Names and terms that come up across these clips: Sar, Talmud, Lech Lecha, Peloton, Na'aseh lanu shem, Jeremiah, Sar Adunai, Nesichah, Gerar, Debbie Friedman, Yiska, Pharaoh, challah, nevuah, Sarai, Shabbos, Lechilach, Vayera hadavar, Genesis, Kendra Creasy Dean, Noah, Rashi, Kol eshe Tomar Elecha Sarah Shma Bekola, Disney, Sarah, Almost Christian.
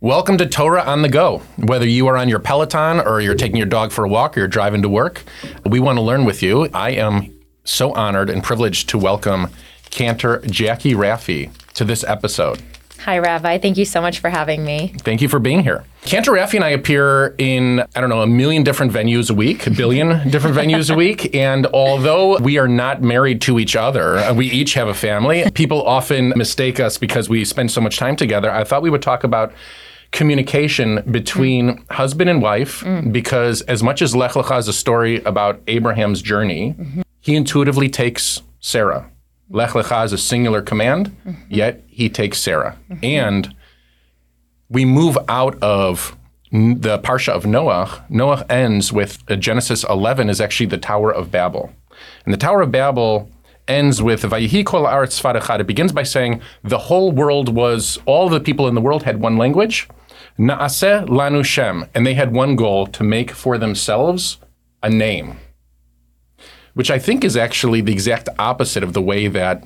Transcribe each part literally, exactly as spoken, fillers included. Welcome to Torah on the Go. Whether you are on your Peloton or you're taking your dog for a walk or you're driving to work, we want to learn with you. I am so honored and privileged to welcome Cantor Jackie Rafii to this episode. Hi, Rabbi. Thank you so much for having me. Thank you for being here. Cantor Rafii and I appear in, I don't know, a million different venues a week, a billion different venues a week. And although we are not married to each other, we each have a family. People often mistake us because we spend so much time together. I thought we would talk about communication between mm. husband and wife, mm. because as much as Lech Lecha is a story about Abraham's journey, mm-hmm. he intuitively takes Sarah. Lech Lecha is a singular command, mm-hmm. yet he takes Sarah. Mm-hmm. And we move out of the Parsha of Noah. Noah ends with Genesis eleven is actually the Tower of Babel. And the Tower of Babel ends with Vayihi kol ha'aretz shfat echad. It begins by saying the whole world was, all the people in the world had one language, Na'aseh lanu shem. And they had one goal, to make for themselves a name, which I think is actually the exact opposite of the way that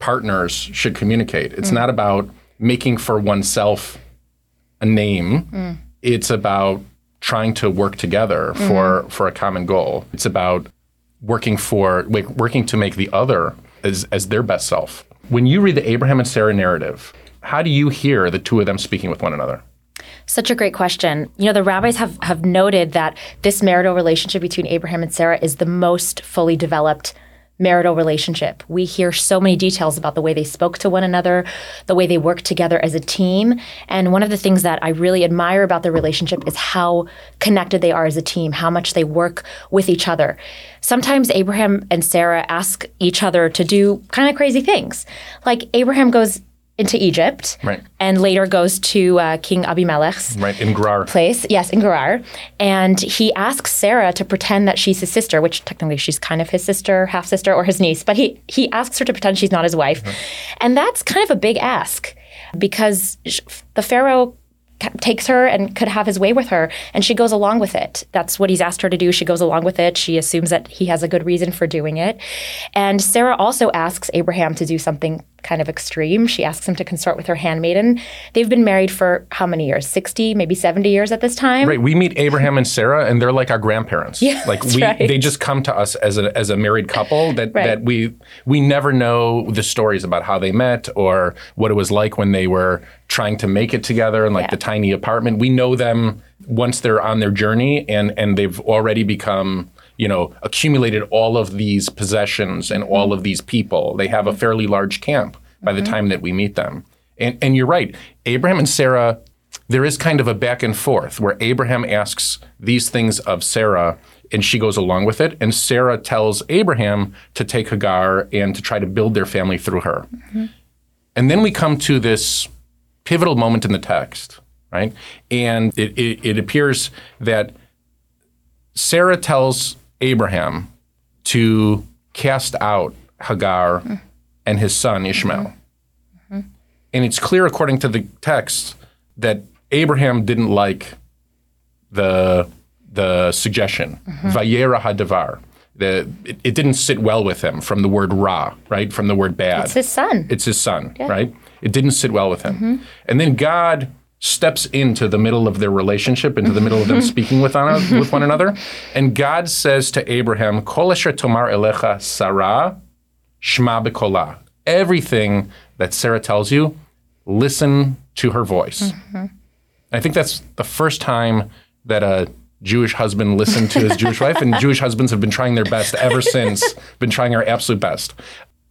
partners should communicate. It's mm. not about making for oneself a name. Mm. It's about trying to work together mm. for, for a common goal. It's about working for, working to make the other as, as their best self. When you read the Abraham and Sarah narrative, how do you hear the two of them speaking with one another? Such a great question. You know, the rabbis have, have noted that this marital relationship between Abraham and Sarah is the most fully developed marital relationship. We hear so many details about the way they spoke to one another, the way they worked together as a team. And one of the things that I really admire about their relationship is how connected they are as a team, how much they work with each other. Sometimes Abraham and Sarah ask each other to do kind of crazy things. Like Abraham goes into Egypt, right, and later goes to uh, King Abimelech's right, in Gerar. place. Yes, in Gerar. And he asks Sarah to pretend that she's his sister, which technically she's kind of his sister, half-sister, or his niece. But he, he asks her to pretend she's not his wife. Mm-hmm. And that's kind of a big ask because the Pharaoh takes her and could have his way with her, and she goes along with it. That's what he's asked her to do. She goes along with it. She assumes that he has a good reason for doing it. And Sarah also asks Abraham to do something kind of extreme. She asks him to consort with her handmaiden. They've been married for how many years? sixty, maybe seventy years at this time? Right. We meet Abraham and Sarah, and they're like our grandparents. Yeah, like we, right. They just come to us as a as a married couple that, right. that we we never know the stories about how they met or what it was like when they were trying to make it together in like yeah. the tiny apartment. We know them once they're on their journey and and they've already become, you know, accumulated all of these possessions and all of these people. They have a fairly large camp by the mm-hmm. time that we meet them. And and you're right, Abraham and Sarah, there is kind of a back and forth where Abraham asks these things of Sarah and she goes along with it. And Sarah tells Abraham to take Hagar and to try to build their family through her. Mm-hmm. And then we come to this pivotal moment in the text, right? And it, it, it appears that Sarah tells Abraham to cast out Hagar mm-hmm. and his son Ishmael. Mm-hmm. Mm-hmm. And it's clear according to the text that Abraham didn't like the the suggestion, mm-hmm. Vayera hadavar. The, it, it didn't sit well with him from the word ra, right? From the word bad. It's his son. It's his son, yeah. right? It didn't sit well with him. Mm-hmm. And then God steps into the middle of their relationship, into the middle of them speaking with, on, with one another. And God says to Abraham, Kol eshe Tomar Elecha Sarah Shma Bekola. Everything that Sarah tells you, listen to her voice. Mm-hmm. I think that's the first time that a Jewish husband listened to his Jewish wife, and Jewish husbands have been trying their best ever since, been trying our absolute best.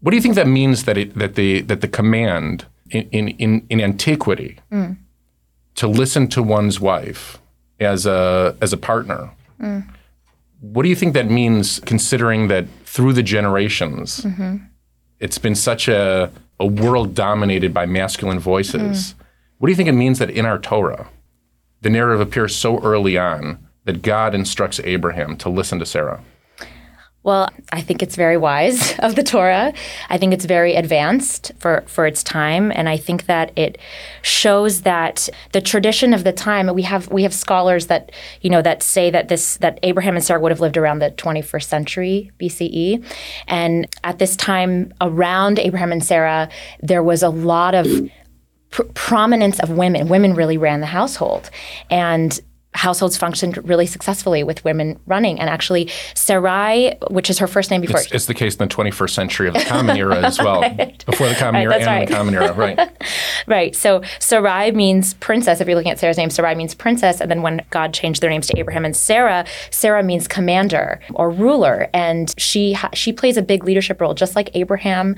What do you think that means that it, that the that the command in, in, in, in antiquity mm. to listen to one's wife as a as a partner. Mm. What do you think that means, considering that through the generations, mm-hmm. it's been such a, a world dominated by masculine voices? Mm. What do you think it means that in our Torah, the narrative appears so early on that God instructs Abraham to listen to Sarah? Well, I think it's very wise of the Torah. I think it's very advanced for, for its time. And I think that it shows that the tradition of the time, we have we have scholars that, you know, that say that this that Abraham and Sarah would have lived around the twenty-first century B C E. And at this time around Abraham and Sarah, there was a lot of pr- prominence of women. Women really ran the household. And households functioned really successfully with women running. And actually, Sarai, which is her first name before... It's, it's the case in the twenty-first century of the Common Era as well. Right. Before the Common right, Era and right. the Common Era, right. Right. So Sarai means princess. If you're looking at Sarah's name, Sarai means princess. And then when God changed their names to Abraham and Sarah, Sarah means commander or ruler. And she she plays a big leadership role, just like Abraham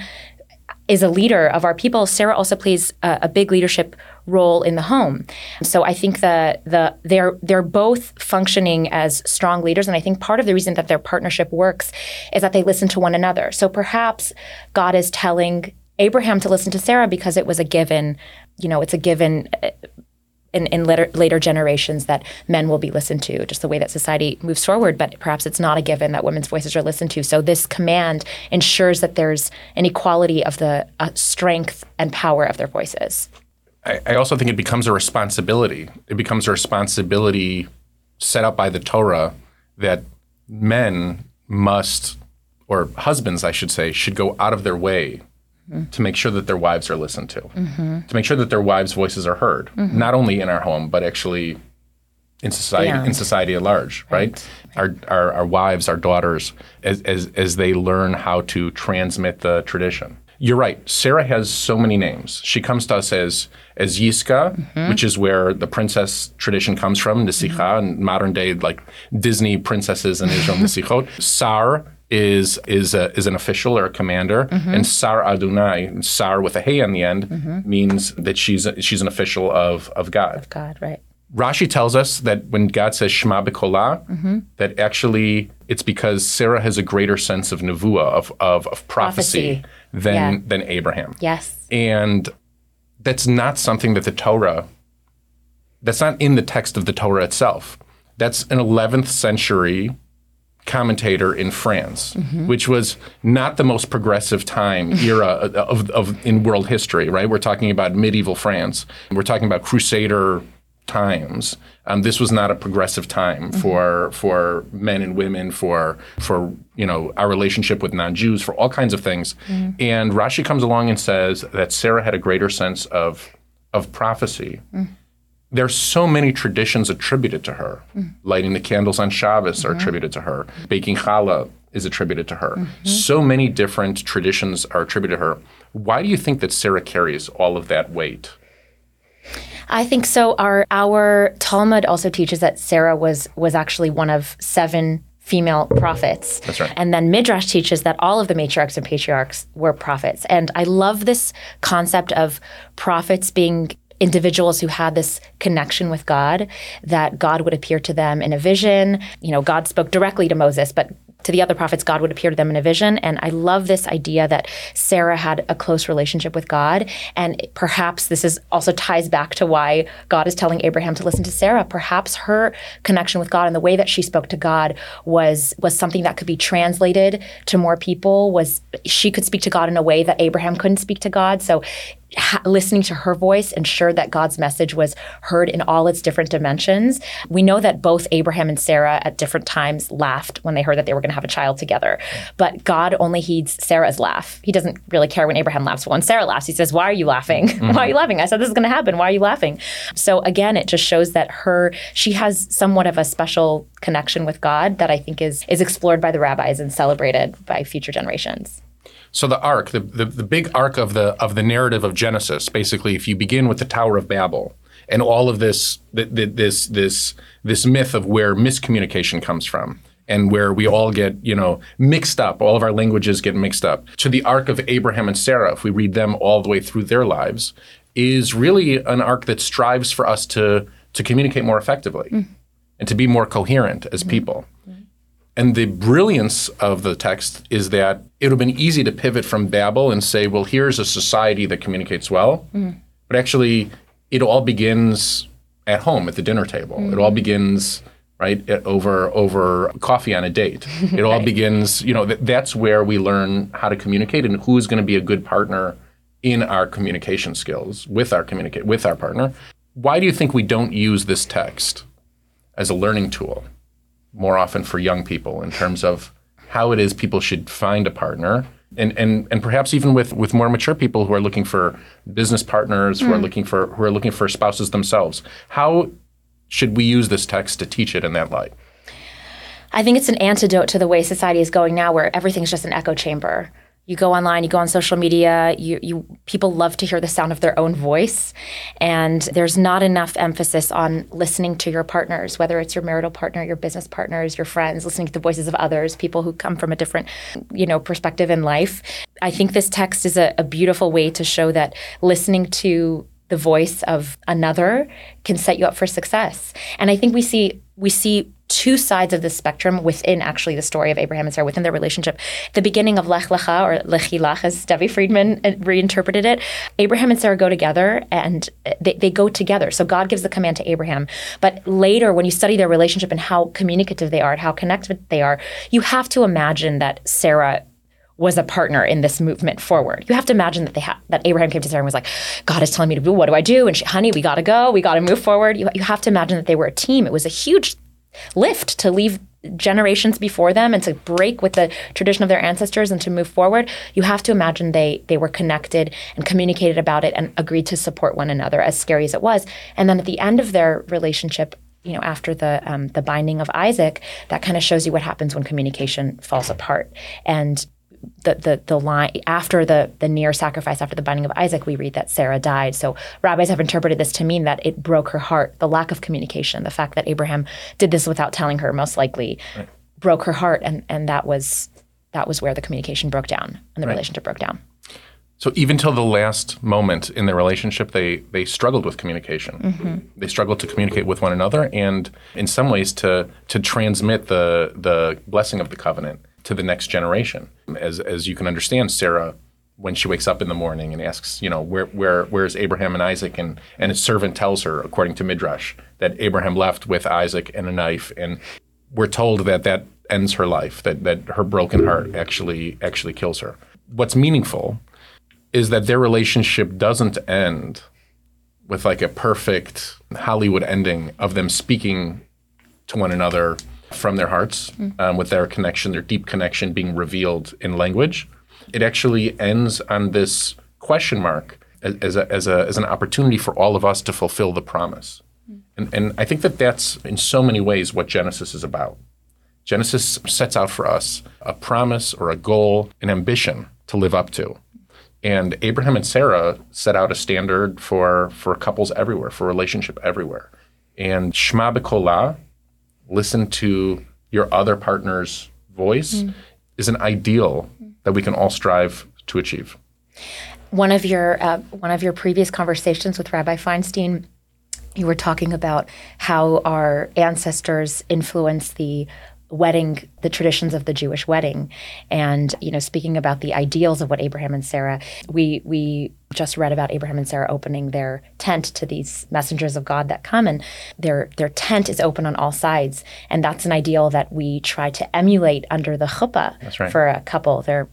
is a leader of our people. Sarah also plays a, a big leadership role in the home. So I think that the they're they're both functioning as strong leaders. And I think part of the reason that their partnership works is that they listen to one another. So perhaps God is telling Abraham to listen to Sarah because it was a given, you know, it's a given in, in later, later generations that men will be listened to, just the way that society moves forward. But perhaps it's not a given that women's voices are listened to. So this command ensures that there's an equality of the uh, strength and power of their voices. I, I also think it becomes a responsibility. It becomes a responsibility set up by the Torah that men must, or husbands, I should say, should go out of their way to make sure that their wives are listened to, mm-hmm. to make sure that their wives' voices are heard, mm-hmm. not only in our home, but actually in society yeah. in society at large, right? right? Our, our our wives, our daughters, as, as as they learn how to transmit the tradition. You're right. Sarah has so many names. She comes to us as as Yiska, mm-hmm. which is where the princess tradition comes from, Nesichah, mm-hmm. and modern day like Disney princesses in Israel, Nesichot. Sar is is a, is an official or a commander, mm-hmm. and Sar Adunai, Sar with a hey on the end, mm-hmm. means that she's a, she's an official of of God. Of God, right. Rashi tells us that when God says Shma Bekola, mm-hmm. that actually it's because Sarah has a greater sense of nevuah, of of, of prophecy, prophecy than yeah. than Abraham. Yes. And that's not something that the Torah, that's not in the text of the Torah itself. That's an eleventh century commentator in France, mm-hmm. which was not the most progressive time era of, of in world history, right? We're talking about medieval France. We're talking about Crusader times. Um, this was not a progressive time mm-hmm. for for men and women, for for you know our relationship with non-Jews, for all kinds of things. Mm-hmm. And Rashi comes along and says that Sarah had a greater sense of of prophecy. Mm-hmm. There's so many traditions attributed to her. Mm. Lighting the candles on Shabbos mm-hmm. are attributed to her. Baking challah is attributed to her. Mm-hmm. So many different traditions are attributed to her. Why do you think that Sarah carries all of that weight? I think so. Our our Talmud also teaches that Sarah was was actually one of seven female prophets. That's right. And then Midrash teaches that all of the matriarchs and patriarchs were prophets. And I love this concept of prophets being individuals who had this connection with God, that God would appear to them in a vision. You know, God spoke directly to Moses, but to the other prophets, God would appear to them in a vision. And I love this idea that Sarah had a close relationship with God. And perhaps this is also ties back to why God is telling Abraham to listen to Sarah. Perhaps her connection with God and the way that she spoke to God was, was something that could be translated to more people. Was she could speak to God in a way that Abraham couldn't speak to God. So listening to her voice ensured that God's message was heard in all its different dimensions. We know that both Abraham and Sarah at different times laughed when they heard that they were going to have a child together. But God only heeds Sarah's laugh. He doesn't really care when Abraham laughs. But when Sarah laughs, he says, why are you laughing? Mm-hmm. Why are you laughing? I said, this is going to happen. Why are you laughing? So again, it just shows that her, she has somewhat of a special connection with God that I think is, is explored by the rabbis and celebrated by future generations. So the arc, the, the the big arc of the of the narrative of Genesis, basically, if you begin with the Tower of Babel and all of this the, the, this this this myth of where miscommunication comes from and where we all get you know mixed up, all of our languages get mixed up, to the arc of Abraham and Sarah, if we read them all the way through their lives, is really an arc that strives for us to to communicate more effectively mm-hmm. and to be more coherent as mm-hmm. people. And the brilliance of the text is that it would have been easy to pivot from Babel and say, well, here's a society that communicates well. Mm-hmm. But actually, it all begins at home, at the dinner table. Mm-hmm. It all begins right, over over coffee on a date. It all right. begins, you know, th- that's where we learn how to communicate and who is going to be a good partner in our communication skills with our communicate with our partner. Why do you think we don't use this text as a learning tool more often for young people in terms of how it is people should find a partner? And and and perhaps even with, with more mature people who are looking for business partners, mm. who are looking for who are looking for spouses themselves. How should we use this text to teach it in that light? I think it's an antidote to the way society is going now, where everything's just an echo chamber. You go online, you go on social media, you, you people love to hear the sound of their own voice. And there's not enough emphasis on listening to your partners, whether it's your marital partner, your business partners, your friends, listening to the voices of others, people who come from a different, you know, perspective in life. I think this text is a, a beautiful way to show that listening to the voice of another can set you up for success. And I think we see we see two sides of the spectrum within actually the story of Abraham and Sarah, within their relationship. The beginning of Lech Lecha, or Lechilach, as Debbie Friedman reinterpreted it, Abraham and Sarah go together, and they, they go together. So God gives the command to Abraham. But later, when you study their relationship and how communicative they are and how connected they are, you have to imagine that Sarah was a partner in this movement forward. You have to imagine that they ha- that Abraham came to Sarah and was like, God is telling me to do, what do I do? And she, honey, we gotta go, we gotta move forward. You, you have to imagine that they were a team. It was a huge lift to leave generations before them and to break with the tradition of their ancestors and to move forward. You have to imagine they they were connected and communicated about it and agreed to support one another, as scary as it was. And then at the end of their relationship, you know, after the um, the binding of Isaac, that kind of shows you what happens when communication falls apart. And The, the the line after the the near sacrifice, after the binding of Isaac, we read that Sarah died. So rabbis have interpreted this to mean that it broke her heart. The lack of communication, the fact that Abraham did this without telling her, most likely, right. broke her heart, and and that was that was where the communication broke down and the right. relationship broke down. So even till the last moment in their relationship, they they struggled with communication. Mm-hmm. They struggled to communicate with one another, and in some ways to to transmit the the blessing of the covenant to the next generation. As as you can understand, Sarah, when she wakes up in the morning and asks, you know, where where where's Abraham and Isaac? And, and his servant tells her, according to Midrash, that Abraham left with Isaac and a knife. And we're told that that ends her life, that that her broken heart actually actually kills her. What's meaningful is that their relationship doesn't end with like a perfect Hollywood ending of them speaking to one another from their hearts, um, with their connection, their deep connection being revealed in language. It actually ends on this question mark as, as, a, as, a, as an opportunity for all of us to fulfill the promise. And, and I think that that's in so many ways what Genesis is about. Genesis sets out for us a promise or a goal, an ambition to live up to. And Abraham and Sarah set out a standard for, for couples everywhere, for relationship everywhere. And Shma Bekola, listen to your other partner's voice, mm. is an ideal that we can all strive to achieve. One of your uh, one of your previous conversations with Rabbi Feinstein, you were talking about how our ancestors influenced the wedding, the traditions of the Jewish wedding, and you know, speaking about the ideals of what Abraham and Sarah, we we just read about Abraham and Sarah opening their tent to these messengers of God that come, and their their tent is open on all sides, and that's an ideal that we try to emulate under the chuppah. That's right. For a couple. They're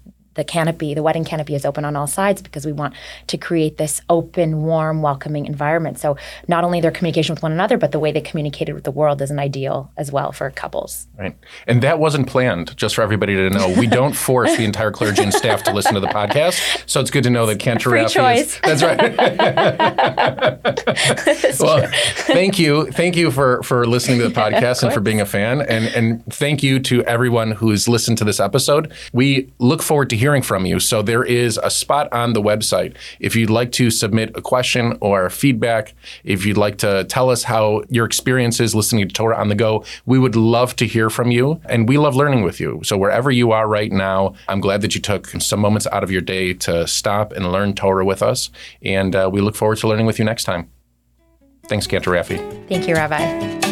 The canopy, the wedding canopy is open on all sides because we want to create this open, warm, welcoming environment. So not only their communication with one another, but the way they communicated with the world is an ideal as well for couples. Right. And that wasn't planned, just for everybody to know. We don't force the entire clergy and staff to listen to the podcast. So it's good to know that Cantor Rafii. Free choice. That's right. Well, true. thank you. Thank you for, for listening to the podcast and for being a fan. And, and thank you to everyone who's listened to this episode. We look forward to hearing hearing from you. So there is a spot on the website. If you'd like to submit a question or feedback, if you'd like to tell us how your experience is listening to Torah on the Go, we would love to hear from you. And we love learning with you. So wherever you are right now, I'm glad that you took some moments out of your day to stop and learn Torah with us. And uh, we look forward to learning with you next time. Thanks, Cantor Rafii. Thank you, Rabbi.